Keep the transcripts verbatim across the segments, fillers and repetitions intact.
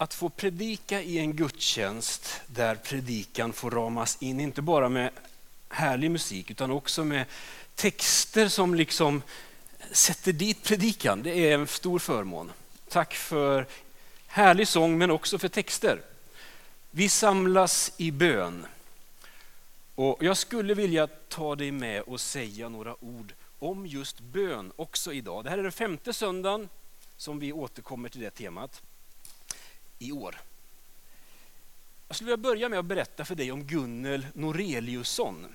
Att få predika i en gudstjänst där predikan får ramas in, inte bara med härlig musik utan också med texter som liksom sätter dit predikan, det är en stor förmån. Tack för härlig sång men också för texter. Vi samlas i bön. Och jag skulle vilja ta dig med och säga några ord om just bön också idag. Det här är den femte söndagen som vi återkommer till det temat i år. Jag skulle vilja börja med att berätta för dig om Gunnel Noreliusson.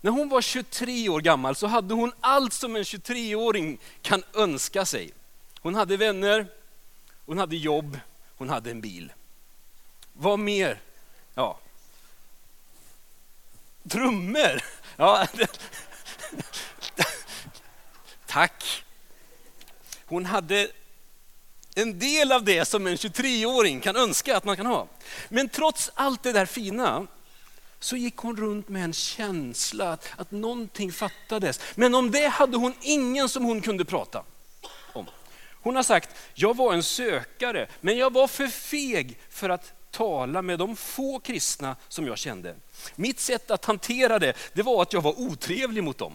När hon var tjugotre år gammal så hade hon allt som en tjugotreåring kan önska sig. Hon hade vänner, hon hade jobb, hon hade en bil. Vad mer? Ja. Trummor. Ja. Tack. Hon hade en del av det som en tjugotreåring kan önska att man kan ha. Men trots allt det där fina så gick hon runt med en känsla att, att någonting fattades. Men om det hade hon ingen som hon kunde prata om. Hon har sagt, jag var en sökare men jag var för feg för att tala med de få kristna som jag kände. Mitt sätt att hantera det, det var att jag var otrevlig mot dem.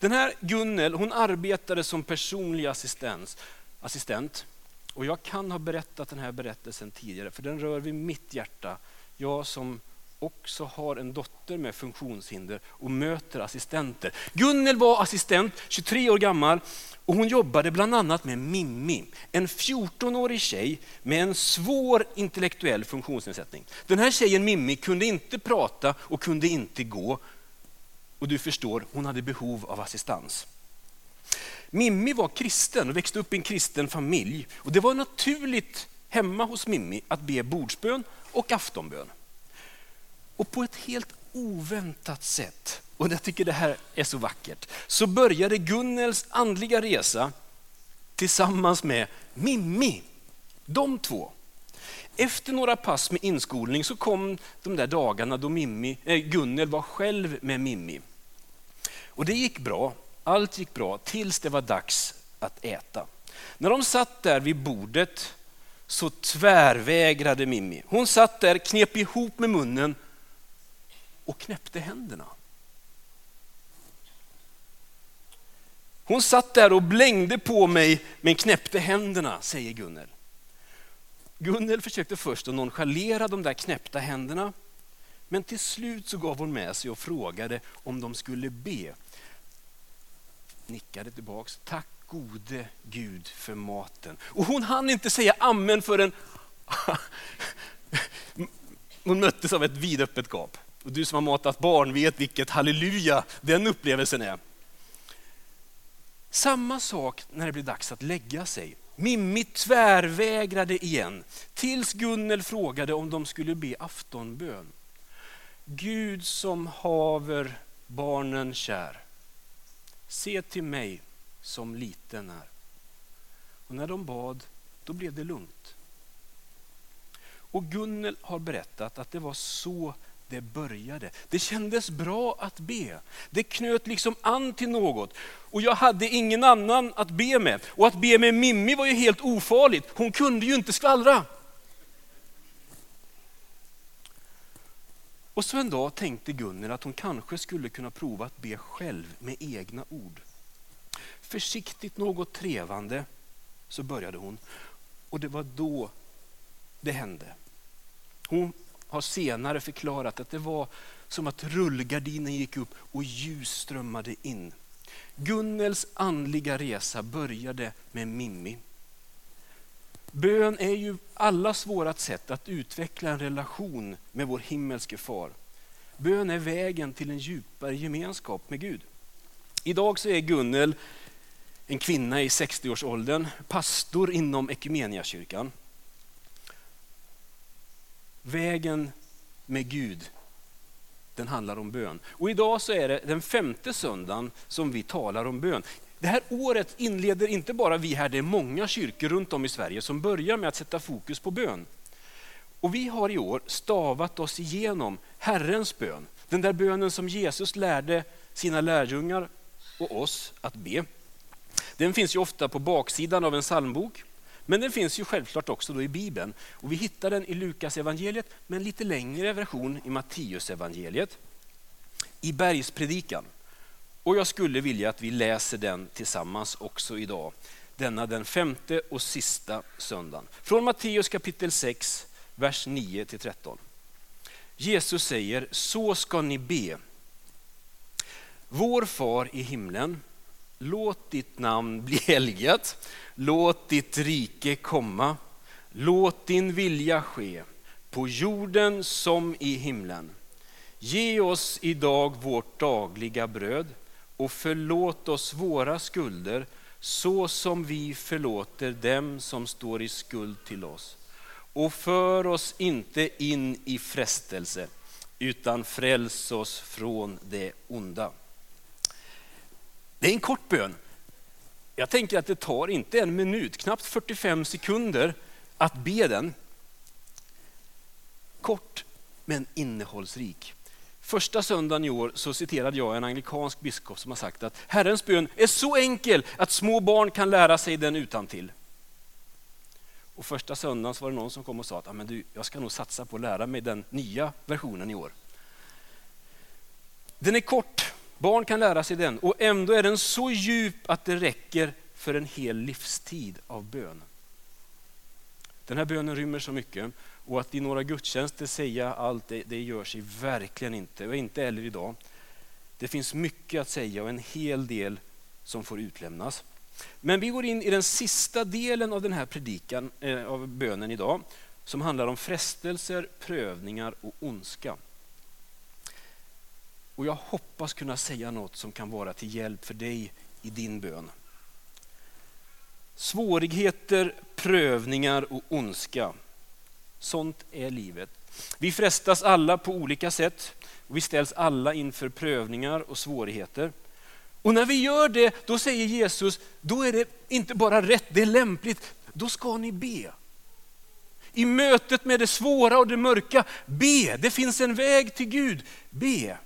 Den här Gunnel, hon arbetade som personlig assistent, assistent. Och jag kan ha berättat den här berättelsen tidigare, för den rör vid mitt hjärta. Jag som också har en dotter med funktionshinder och möter assistenter. Gunnel var assistent, tjugotre år gammal, och hon jobbade bland annat med Mimmi, en fjortonårig tjej med en svår intellektuell funktionsnedsättning. Den här tjejen Mimmi kunde inte prata och kunde inte gå. Och du förstår, hon hade behov av assistans. Mimmi var kristen och växte upp i en kristen familj. Och det var naturligt hemma hos Mimmi att be bordsbön och aftonbön. Och på ett helt oväntat sätt, och jag tycker det här är så vackert, så började Gunnels andliga resa tillsammans med Mimmi. De två. Efter några pass med inskolning så kom de där dagarna då Mimmi, äh, Gunnel var själv med Mimmi. Och det gick bra, allt gick bra tills det var dags att äta. När de satt där vid bordet så tvärvägrade Mimmi. Hon satt där, knep ihop med munnen och knäppte händerna. Hon satt där och blängde på mig men knäppte händerna, säger Gunnel. Gunnel försökte först att nonchalera de där knäppta händerna, men till slut så gav hon med sig och frågade om de skulle be. Nickade tillbaks, tack gode Gud för maten. Och hon hann inte säga amen förrän hon möttes av ett vidöppet gap. Och du som har matat barn vet vilket halleluja den upplevelsen är. Samma sak när det blir dags att lägga sig. Mimmi tvärvägrade igen tills Gunnel frågade om de skulle be aftonbön. Gud som haver barnen kär, se till mig som liten är. Och när de bad, då blev det lugnt. Och Gunnel har berättat att det var så det började. Det kändes bra att be. Det knöt liksom an till något. Och jag hade ingen annan att be med. Och att be med Mimmi var ju helt ofarligt. Hon kunde ju inte skvallra. Och så en dag tänkte Gunnel att hon kanske skulle kunna prova att be själv med egna ord. Försiktigt, något trevande, så började hon. Och det var då det hände. Hon har senare förklarat att det var som att rullgardinen gick upp och ljus strömmade in. Gunnels andliga resa började med Mimmi. Bön är ju allas vårat sätt att utveckla en relation med vår himmelske far. Bön är vägen till en djupare gemenskap med Gud. Idag så är Gunnel en kvinna i sextioårsåldern, pastor inom Ekumeniakyrkan. Vägen med Gud, den handlar om bön. Och idag så är det den femte söndagen som vi talar om bön. Det här året inleder inte bara vi här, det är många kyrkor runt om i Sverige som börjar med att sätta fokus på bön. Och vi har i år stavat oss igenom Herrens bön. Den där bönen som Jesus lärde sina lärjungar och oss att be. Den finns ju ofta på baksidan av en psalmbok. Men den finns ju självklart också då i Bibeln. Och vi hittar den i Lukas evangeliet, men lite längre version i Matteus evangeliet. I Bergspredikan. Och jag skulle vilja att vi läser den tillsammans också idag. Denna den femte och sista söndagen. Från Matteus kapitel sex, vers nio till tretton. Jesus säger, så ska ni be. Vår far i himlen, låt ditt namn bli helgat. Låt ditt rike komma. Låt din vilja ske på jorden som i himlen. Ge oss idag vårt dagliga bröd och förlåt oss våra skulder så som vi förlåter dem som står i skuld till oss. Och för oss inte in i frestelse utan fräls oss från det onda. Det är en kort bön. Jag tänker att det tar inte en minut, knappt fyrtiofem sekunder att be den. Kort men innehållsrik. Första söndagen i år så citerade jag en anglikansk biskop som har sagt att Herrens bön är så enkel att små barn kan lära sig den utantill. Och första söndagen så var det någon som kom och sa att ah, men du, jag ska nog satsa på att lära mig den nya versionen i år. Den är kort. Barn kan lära sig den och ändå är den så djup att det räcker för en hel livstid av bön. Den här bönen rymmer så mycket och att i några gudstjänster säga allt det, det gör sig verkligen inte och inte heller idag. Det finns mycket att säga och en hel del som får utlämnas. Men vi går in i den sista delen av den här predikan eh, av bönen idag som handlar om frestelser, prövningar och ondska. Och jag hoppas kunna säga något som kan vara till hjälp för dig i din bön. Svårigheter, prövningar och ondska. Sånt är livet. Vi frestas alla på olika sätt. Och vi ställs alla inför prövningar och svårigheter. Och när vi gör det, då säger Jesus, då är det inte bara rätt, det är lämpligt. Då ska ni be. I mötet med det svåra och det mörka, be. Det finns en väg till Gud, be.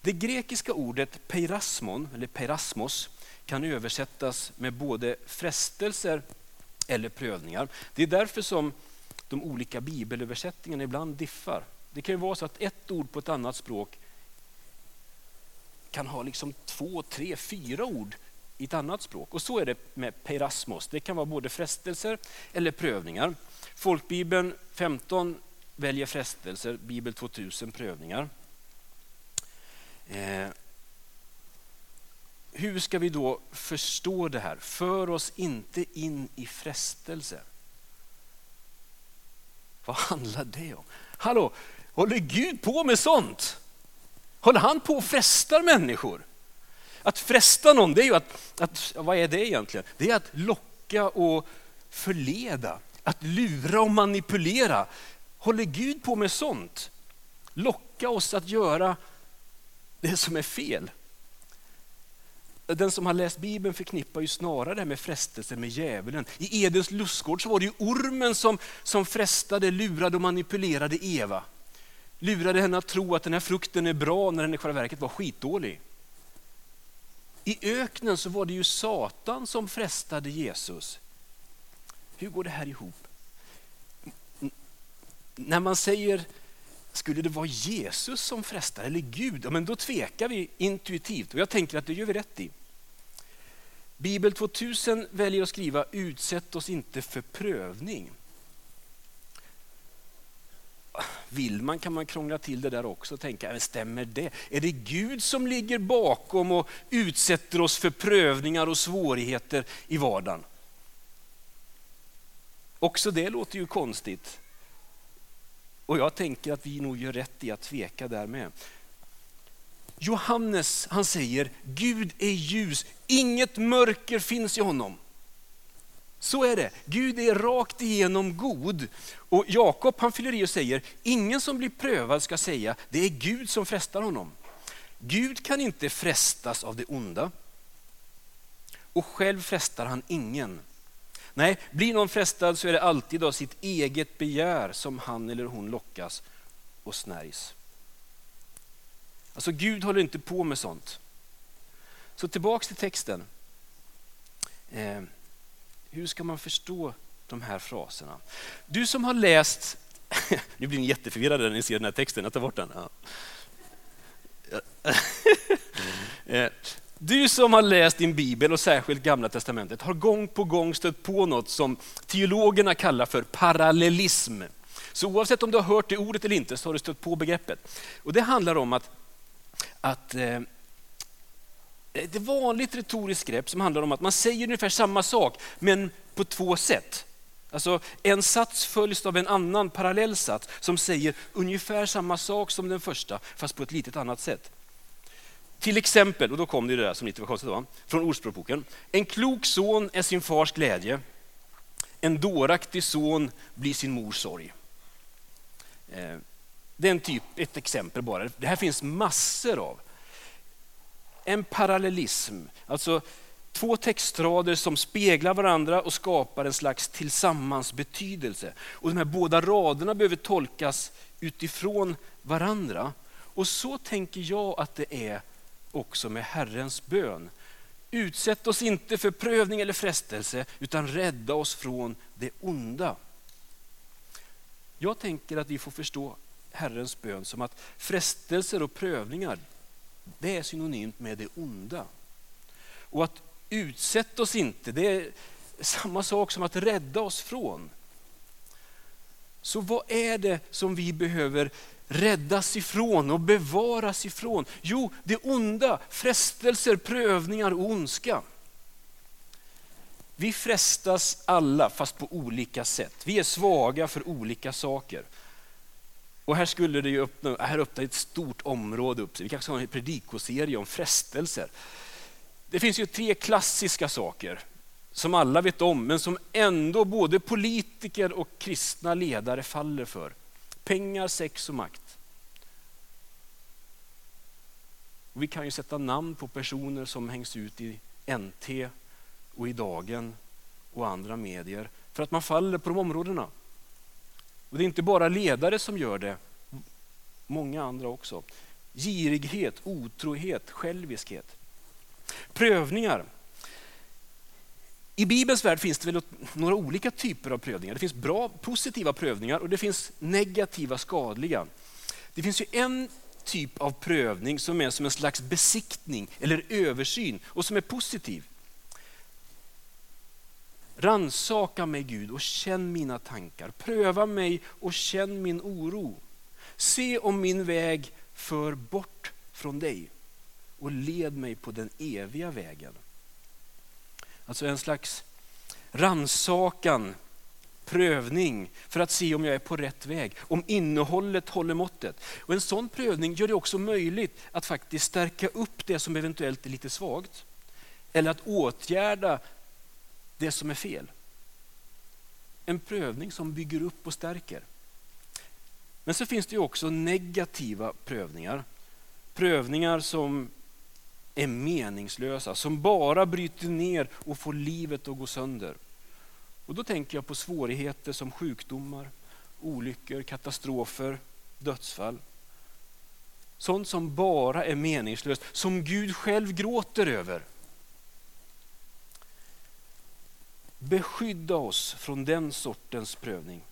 Det grekiska ordet peirasmon eller peirasmos kan översättas med både frestelser eller prövningar. Det är därför som de olika bibelöversättningarna ibland diffar. Det kan ju vara så att ett ord på ett annat språk kan ha liksom två, tre, fyra ord i ett annat språk. Och så är det med peirasmos. Det kan vara både frestelser eller prövningar. Folkbibeln femton väljer frestelser, Bibel tvåtusen prövningar. Eh, hur ska vi då förstå det här? För oss inte in i frestelse. Vad handlar det om? Hallå, håller Gud på med sånt? Håller han på och frestar människor? Att fresta någon, det är ju att, att vad är det egentligen? Det är att locka och förleda, att lura och manipulera. Håller Gud på med sånt? Locka oss att göra det som är fel. Den som har läst Bibeln förknippar ju snarare det med frestelse med djävulen. I Edens lustgård så var det ju ormen som, som frestade, lurade och manipulerade Eva. Lurade henne att tro att den här frukten är bra när den i själva verket var skitdålig. I öknen så var det ju Satan som frestade Jesus. Hur går det här ihop? N- när man säger... Skulle det vara Jesus som frestar eller Gud? Ja, men då tvekar vi intuitivt och jag tänker att det gör vi rätt i. Bibel tvåtusen väljer att skriva utsätt oss inte för prövning. Vill man kan man krångla till det där också och tänka, men stämmer det? Är det Gud som ligger bakom och utsätter oss för prövningar och svårigheter i vardagen? Också det låter ju konstigt. Och jag tänker att vi nog gör rätt i att tveka därmed. Johannes, han säger, Gud är ljus, inget mörker finns i honom. Så är det, Gud är rakt igenom god. Och Jakob, han fyller i och säger, ingen som blir prövad ska säga, det är Gud som frestar honom. Gud kan inte frestas av det onda. Och själv frestar han ingen. Nej, blir någon frestad så är det alltid av sitt eget begär som han eller hon lockas och snärjs. Alltså Gud håller inte på med sånt. Så tillbaks till texten. Eh, Hur ska man förstå de här fraserna? Du som har läst... Nu blir ni jätteförvirrade när ni ser den här texten. Jag tar bort den. Ja. Mm. Du som har läst din bibel och särskilt gamla testamentet har gång på gång stött på något som teologerna kallar för parallelism. Så oavsett om du har hört det ordet eller inte så har du stött på begreppet. Och det handlar om att, att eh, det är ett vanligt retoriskt grepp som handlar om att man säger ungefär samma sak men på två sätt. Alltså en sats följs av en annan parallell sats som säger ungefär samma sak som den första fast på ett litet annat sätt. Till exempel, och då kom det det där som lite var konstigt va? Från ordspråksboken. En klok son är sin fars glädje. En dåraktig son blir sin mors sorg. Det är en typ, ett exempel bara. Det här finns massor av. En parallellism, alltså två textrader som speglar varandra och skapar en slags tillsammansbetydelse. Och de här båda raderna behöver tolkas utifrån varandra. Och så tänker jag att det är också med Herrens bön. Utsätt oss inte för prövning eller frestelse utan rädda oss från det onda. Jag tänker att vi får förstå Herrens bön som att frestelser och prövningar, det är synonymt med det onda. Och att utsätt oss inte, det är samma sak som att rädda oss från. Så vad är det som vi behöver räddas ifrån och bevaras ifrån? Jo, det onda, frestelser, prövningar och ondska. Vi frestas alla fast på olika sätt. Vi är svaga för olika saker. Och här skulle det ju öppna, här öppna ett stort område upp sig. Vi kanske har en predikoserie om frestelser. Det finns ju tre klassiska saker som alla vet om men som ändå både politiker och kristna ledare faller för. Pengar, sex och makt. Och vi kan ju sätta namn på personer som hängs ut i N T och i Dagen och andra medier för att man faller på de områdena. Och det är inte bara ledare som gör det, många andra också. Girighet, otrohet, själviskhet. Prövningar. I Bibelns värld finns det väl några olika typer av prövningar. Det finns bra, positiva prövningar och det finns negativa, skadliga. Det finns ju en typ av prövning som är som en slags besiktning eller översyn och som är positiv. Rannsaka mig Gud och känn mina tankar. Pröva mig och känn min oro. Se om min väg för bort från dig och led mig på den eviga vägen. Alltså en slags rannsakan, prövning för att se om jag är på rätt väg, om innehållet håller måttet. Och en sån prövning gör det också möjligt att faktiskt stärka upp det som eventuellt är lite svagt eller att åtgärda det som är fel. En prövning som bygger upp och stärker. Men så finns det ju också negativa prövningar. Prövningar som är meningslösa, som bara bryter ner och får livet att gå sönder. Och då tänker jag på svårigheter som sjukdomar, olyckor, katastrofer, dödsfall. Sånt som bara är meningslöst, som Gud själv gråter över. Beskydda oss från den sortens prövning.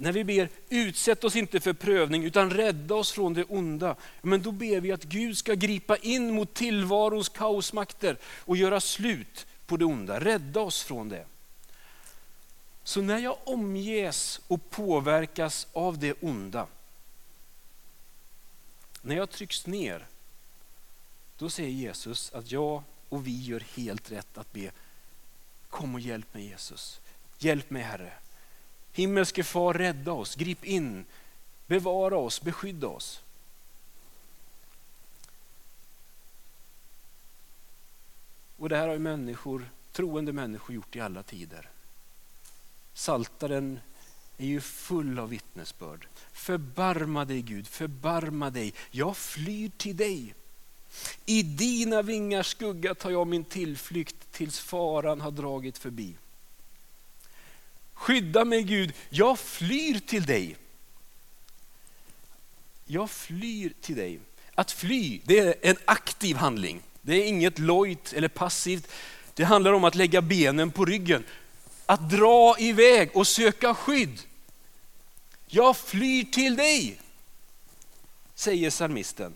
När vi ber, utsätt oss inte för prövning utan rädda oss från det onda. Men då ber vi att Gud ska gripa in mot tillvarons kaosmakter och göra slut på det onda. Rädda oss från det. Så när jag omges och påverkas av det onda, när jag trycks ner, då säger Jesus att jag och vi gör helt rätt att be: kom och hjälp mig Jesus. Hjälp mig Herre. Himmelske far, rädda oss, grip in, bevara oss, beskydda oss. Och det här har ju människor, troende människor gjort i alla tider. Psaltaren är ju full av vittnesbörd. Förbarma dig Gud, förbarma dig, jag flyr till dig. I dina vingars skugga tar jag min tillflykt tills faran har dragit förbi. Skydda mig Gud, jag flyr till dig. Jag flyr till dig. Att fly, det är en aktiv handling. Det är inget lojt eller passivt. Det handlar om att lägga benen på ryggen. Att dra iväg och söka skydd. Jag flyr till dig, säger psalmisten.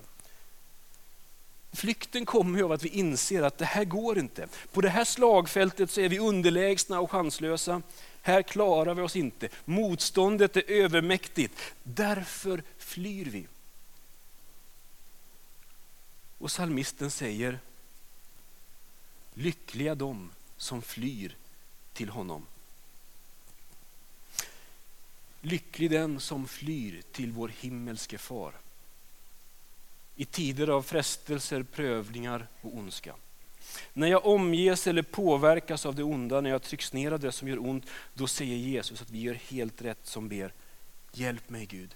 Flykten kommer ju av att vi inser att det här går inte. På det här slagfältet så är vi underlägsna och chanslösa. Här klarar vi oss inte. Motståndet är övermäktigt. Därför flyr vi. Och psalmisten säger: lyckliga de som flyr till honom. Lycklig den som flyr till vår himmelske far i tider av frestelser, prövningar och ondska. När jag omges eller påverkas av det onda, när jag trycks ner av det som gör ont, då säger Jesus att vi gör helt rätt som ber: hjälp mig Gud.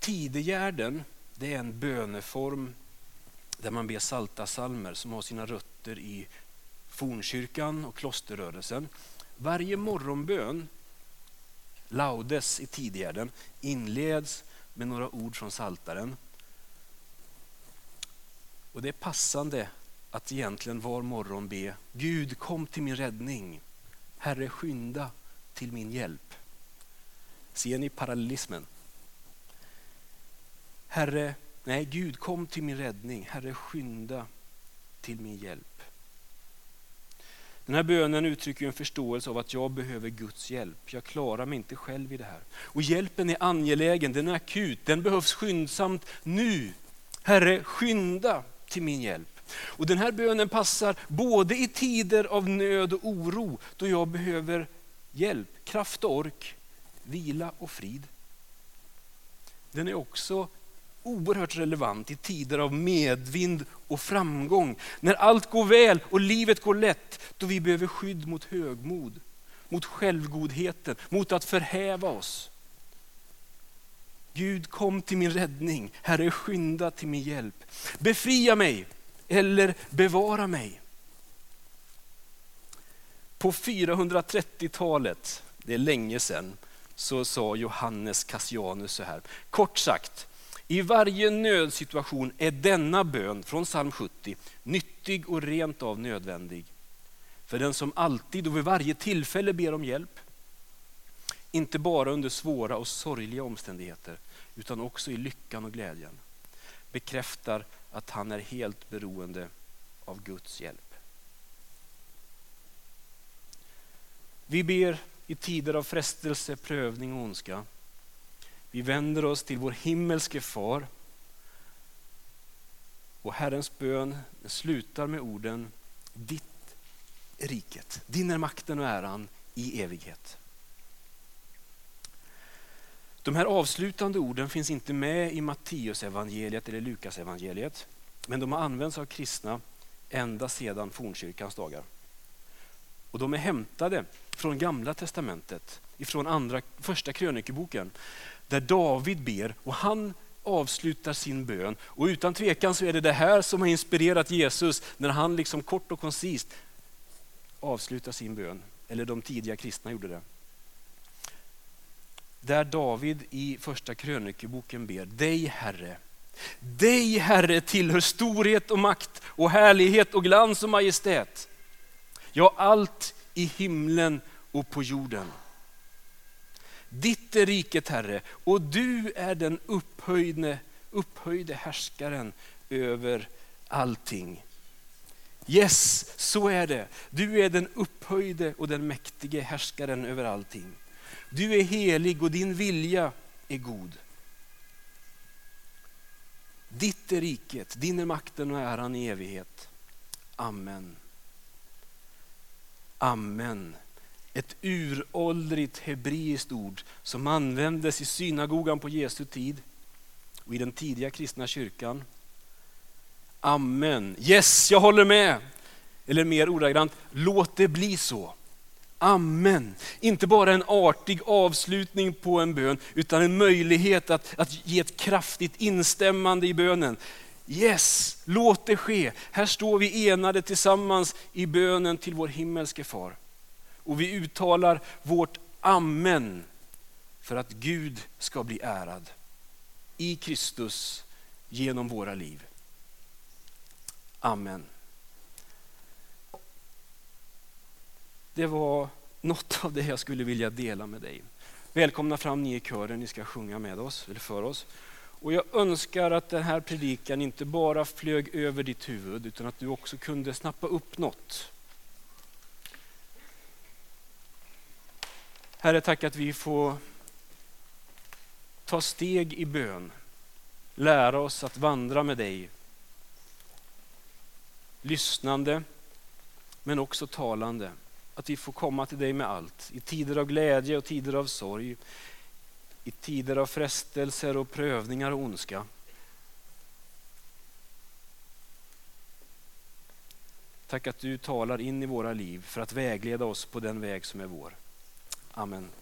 Tidegärden, det är en böneform där man ber salta salmer som har sina rötter i fornkyrkan och klosterrörelsen. Varje morgonbön, laudes i Tidegärden, inleds med några ord från Psaltaren. Och det är passande att egentligen var morgon be: Gud, kom till min räddning. Herre, skynda till min hjälp. Ser ni parallelismen? Herre, nej Gud, kom till min räddning. Herre, skynda till min hjälp. Den här bönen uttrycker en förståelse av att jag behöver Guds hjälp. Jag klarar mig inte själv i det här. Och hjälpen är angelägen, den är akut, den behövs skyndsamt nu. Herre, skynda till min hjälp. Och den här bönen passar både i tider av nöd och oro, då jag behöver hjälp, kraft och ork, vila och frid. Den är också oerhört relevant i tider av medvind och framgång. När allt går väl och livet går lätt, då vi behöver skydd mot högmod, mot självgodheten, mot att förhäva oss. Gud, kom till min räddning. Herre, skynda till min hjälp. Befria mig eller bevara mig. På fyrahundratrettiotalet, det är länge sedan, så sa Johannes Cassianus så här. Kort sagt: i varje nödsituation är denna bön från psalm sjuttio nyttig och rent av nödvändig. För den som alltid och vid varje tillfälle ber om hjälp, inte bara under svåra och sorgliga omständigheter, utan också i lyckan och glädjen, bekräftar att han är helt beroende av Guds hjälp. Vi ber i tider av frestelse, prövning och ondska. Vi vänder oss till vår himmelske far. Och Herrens bön slutar med orden: ditt är riket, din är makten och äran i evighet. De här avslutande orden finns inte med i Matteus evangeliet eller Lukas evangeliet, men de har använts av kristna ända sedan fornkyrkans dagar. Och de är hämtade från Gamla testamentet, ifrån andra första krönikeboken, där David ber och han avslutar sin bön. Och utan tvekan så är det det här som har inspirerat Jesus när han liksom kort och koncist avslutar sin bön. Eller de tidiga kristna gjorde det. Där David i första krönikeboken ber: dig Herre, dig Herre tillhör storhet och makt och härlighet och glans och majestät. Ja, allt i himlen och på jorden. Ditt är riket, Herre, och du är den upphöjde, upphöjde härskaren över allting. Yes, så är det. Du är den upphöjde och den mäktige härskaren över allting. Du är helig och din vilja är god. Ditt är riket, din är makten och äran i evighet. Amen. Amen. Ett uråldrigt hebreiskt ord som användes i synagogan på Jesu tid och i den tidiga kristna kyrkan. Amen. Yes, jag håller med. Eller mer ordagrant: låt det bli så. Amen. Inte bara en artig avslutning på en bön, utan en möjlighet att, att ge ett kraftigt instämmande i bönen. Yes, låt det ske. Här står vi enade tillsammans i bönen till vår himmelske far. Och vi uttalar vårt amen för att Gud ska bli ärad i Kristus genom våra liv. Amen. Det var något av det jag skulle vilja dela med dig. Välkomna fram ni i kören, ni ska sjunga med oss, eller för oss. Och jag önskar att den här predikan inte bara flög över ditt huvud, utan att du också kunde snappa upp något. Herre, tack att vi får ta steg i bön, lära oss att vandra med dig. Lyssnande, men också talande. Att vi får komma till dig med allt, i tider av glädje och tider av sorg, i tider av frestelser och prövningar och ondska. Tack att du talar in i våra liv för att vägleda oss på den väg som är vår. Amen.